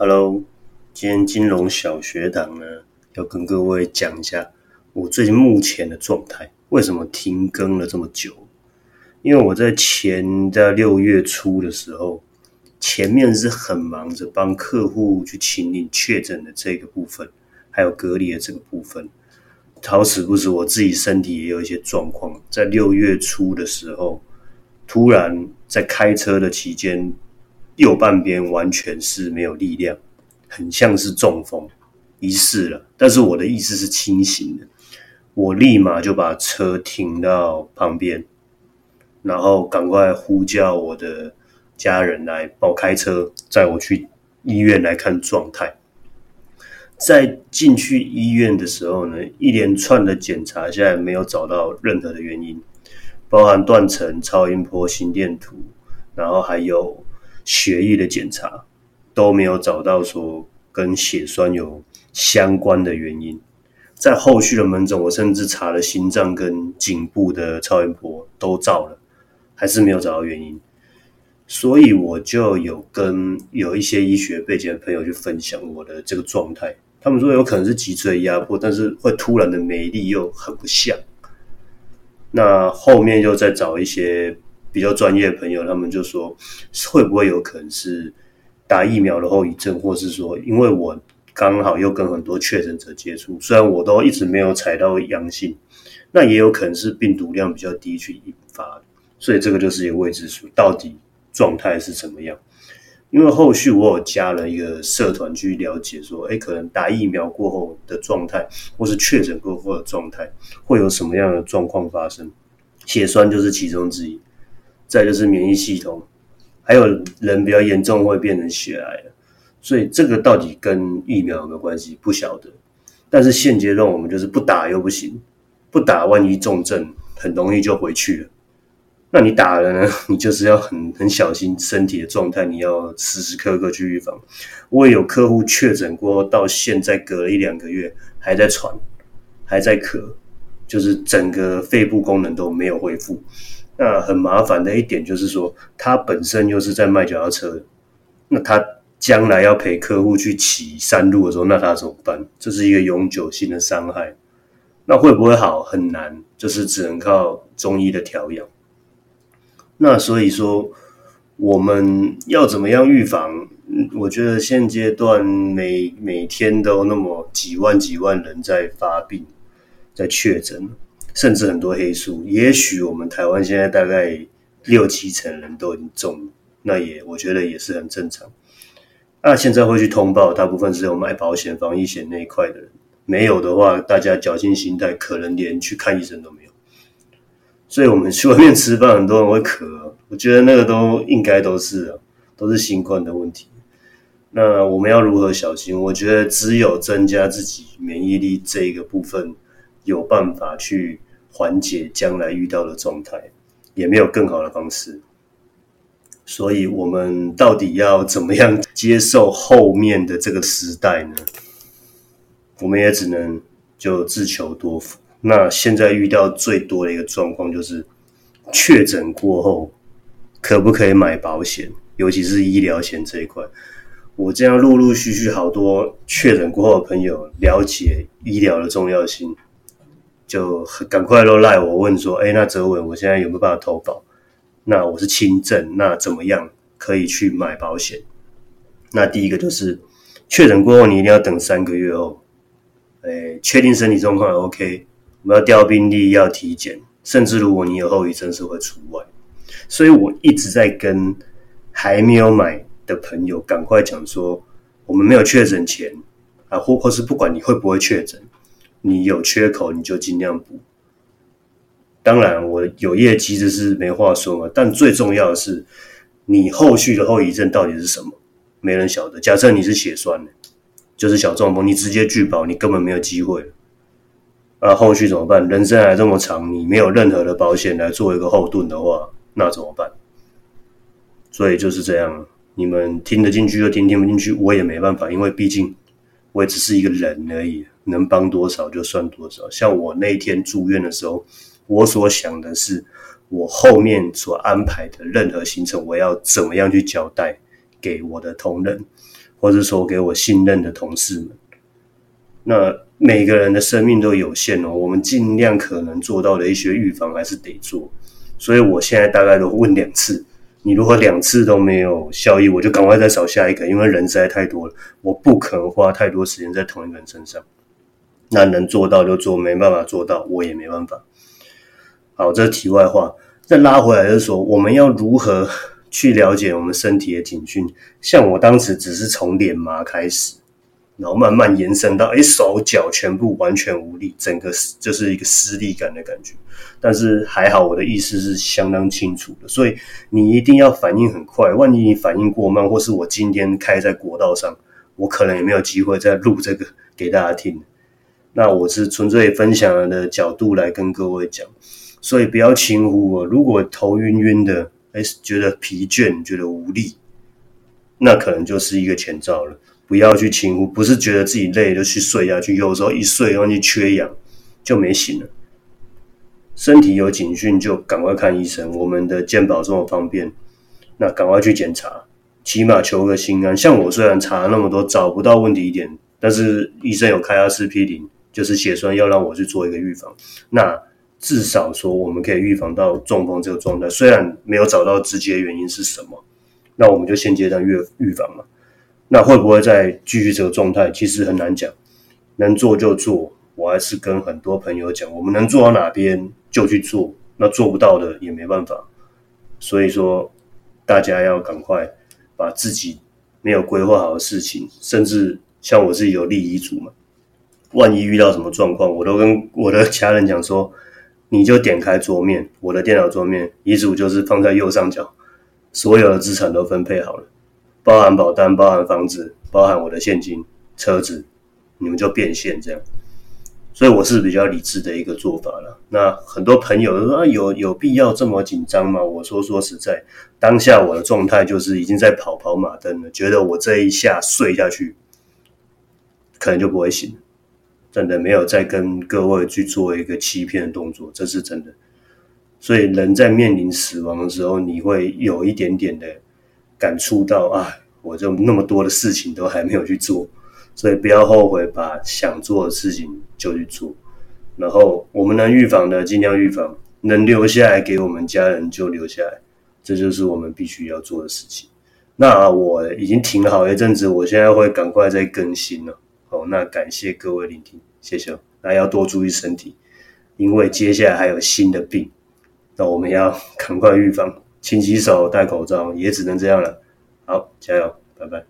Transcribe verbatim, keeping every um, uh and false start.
Hello， 今天金融小学堂呢，要跟各位讲一下我最近目前的状态，为什么停更了这么久？因为我在前在六月初的时候，前面是很忙着帮客户去清理确诊的这个部分，还有隔离的这个部分。好死不死，我自己身体也有一些状况，在六月初的时候，突然在开车的期间，右半边完全是没有力量，很像是中风，疑似了。但是我的意识是清醒的，我立马就把车停到旁边，然后赶快呼叫我的家人来帮我开车，载我去医院来看状态。在进去医院的时候呢，一连串的检查下来没有找到任何的原因，包含断层、超音波、心电图，然后还有血液的检查，都没有找到说跟血栓有相关的原因。在后续的门诊，我甚至查了心脏跟颈部的超音波都照了，还是没有找到原因。所以我就有跟有一些医学背景的朋友去分享我的这个状态。他们说有可能是脊椎压迫，但是会突然的没力又很不像。那后面又再找一些比较专业的朋友，他们就说会不会有可能是打疫苗的后遗症，或是说因为我刚好又跟很多确诊者接触，虽然我都一直没有采到阳性，那也有可能是病毒量比较低去引发的。所以这个就是一个未知数，到底状态是怎么样？因为后续我有加了一个社团去了解说，诶，可能打疫苗过后的状态，或是确诊过后的状态，会有什么样的状况发生？血栓就是其中之一，再就是免疫系统，还有人比较严重会变成血癌了。所以这个到底跟疫苗有没有关系？不晓得。但是现阶段我们就是不打又不行，不打万一重症，很容易就回去了。那你打了呢，你就是要很很小心身体的状态，你要时时刻刻去预防。我也有客户确诊过后，到现在隔了一两个月，还在喘，还在咳，就是整个肺部功能都没有恢复。那很麻烦的一点就是说，他本身又是在卖脚踏车的，那他将来要陪客户去骑山路的时候，那他怎么办？这是一个永久性的伤害。那会不会好？很难，就是只能靠中医的调养。那所以说，我们要怎么样预防？我觉得现阶段每每天都那么几万几万人在发病，在确诊，甚至很多黑数。也许我们台湾现在大概六七成人都已经中了，那也我觉得也是很正常。那现在会去通报，大部分是有买保险、防疫险那一块的人，没有的话，大家侥幸心态，可能连去看医生都没有。所以我们去外面吃饭，很多人会咳、啊，我觉得那个都应该都是、啊、都是新冠的问题。那我们要如何小心？我觉得只有增加自己免疫力这一个部分，有办法去缓解将来遇到的状态，也没有更好的方式。所以我们到底要怎么样接受后面的这个时代呢？我们也只能就自求多福。那现在遇到最多的一个状况就是，确诊过后可不可以买保险，尤其是医疗险这一块。我这样陆陆续续好多确诊过后的朋友了解医疗的重要性，就赶快都赖我问说：“哎，那哲文，我现在有没有办法投保？那我是轻症，那怎么样可以去买保险？”那第一个就是确诊过后，你一定要等三个月后，哎，确定身体状况 OK。我们要调病历，要体检，甚至如果你有后遗症是会除外。所以我一直在跟还没有买的朋友赶快讲说，我们没有确诊前啊，或或是不管你会不会确诊，你有缺口你就尽量补。当然，我有业绩这是没话说嘛，但最重要的是，你后续的后遗症到底是什么，没人晓得。假设你是血栓的，就是小中风，你直接拒保，你根本没有机会了。啊，后续怎么办？人生还这么长，你没有任何的保险来做一个后盾的话，那怎么办？所以就是这样，你们听得进去就听，听不进去我也没办法，因为毕竟我也只是一个人而已，能帮多少就算多少。像我那天住院的时候，我所想的是，我后面所安排的任何行程，我要怎么样去交代给我的同仁，或者说给我信任的同事们。那每个人的生命都有限哦，我们尽量可能做到的一些预防还是得做。所以我现在大概都问两次，你如果两次都没有效益，我就赶快再找下一个，因为人实在太多了，我不可能花太多时间在同一个人身上。那能做到就做，没办法做到我也没办法。好，这是题外话。再拉回来就是说，我们要如何去了解我们身体的警讯？像我当时只是从脸麻开始，然后慢慢延伸到诶手脚全部完全无力，整个就是一个失力感的感觉。但是还好我的意识是相当清楚的，所以你一定要反应很快，万一你反应过慢，或是我今天开在国道上，我可能也没有机会再录这个给大家听。那我是纯粹分享的角度来跟各位讲，所以不要轻忽我。如果头晕晕的，诶觉得疲倦，觉得无力，那可能就是一个前兆了。不要去轻忽，不是觉得自己累就去睡下去，有时候一睡然后就缺氧就没醒了。身体有警讯就赶快看医生，我们的健保这么方便，那赶快去检查，起码求个心安。像我虽然查了那么多找不到问题一点，但是医生有开阿司匹林，就是血栓要让我去做一个预防，那至少说我们可以预防到中风这个状态，虽然没有找到直接原因是什么，那我们就现阶段预防嘛。那会不会再继续这个状态，其实很难讲，能做就做。我还是跟很多朋友讲，我们能做到哪边就去做，那做不到的也没办法。所以说大家要赶快把自己没有规划好的事情，甚至像我自己有立遗嘱嘛，万一遇到什么状况，我都跟我的家人讲说，你就点开桌面，我的电脑桌面，遗嘱就是放在右上角，所有的资产都分配好了，包含保单，包含房子，包含我的现金、车子，你们就变现这样。所以我是比较理智的一个做法啦。那很多朋友说、啊、有有必要这么紧张吗？我说说实在，当下我的状态就是已经在跑跑马灯了，觉得我这一下睡下去，可能就不会醒了。真的没有再跟各位去做一个欺骗的动作，这是真的。所以人在面临死亡的时候，你会有一点点的感触到啊，我就那么多的事情都还没有去做，所以不要后悔，把想做的事情就去做。然后我们能预防的尽量预防，能留下来给我们家人就留下来，这就是我们必须要做的事情。那、啊、我已经停了好一阵子，我现在会赶快再更新了。好，那感谢各位聆听，谢谢。那要多注意身体，因为接下来还有新的病，那我们要赶快预防。勤洗手，戴口罩，也只能这样了。好，加油，拜拜。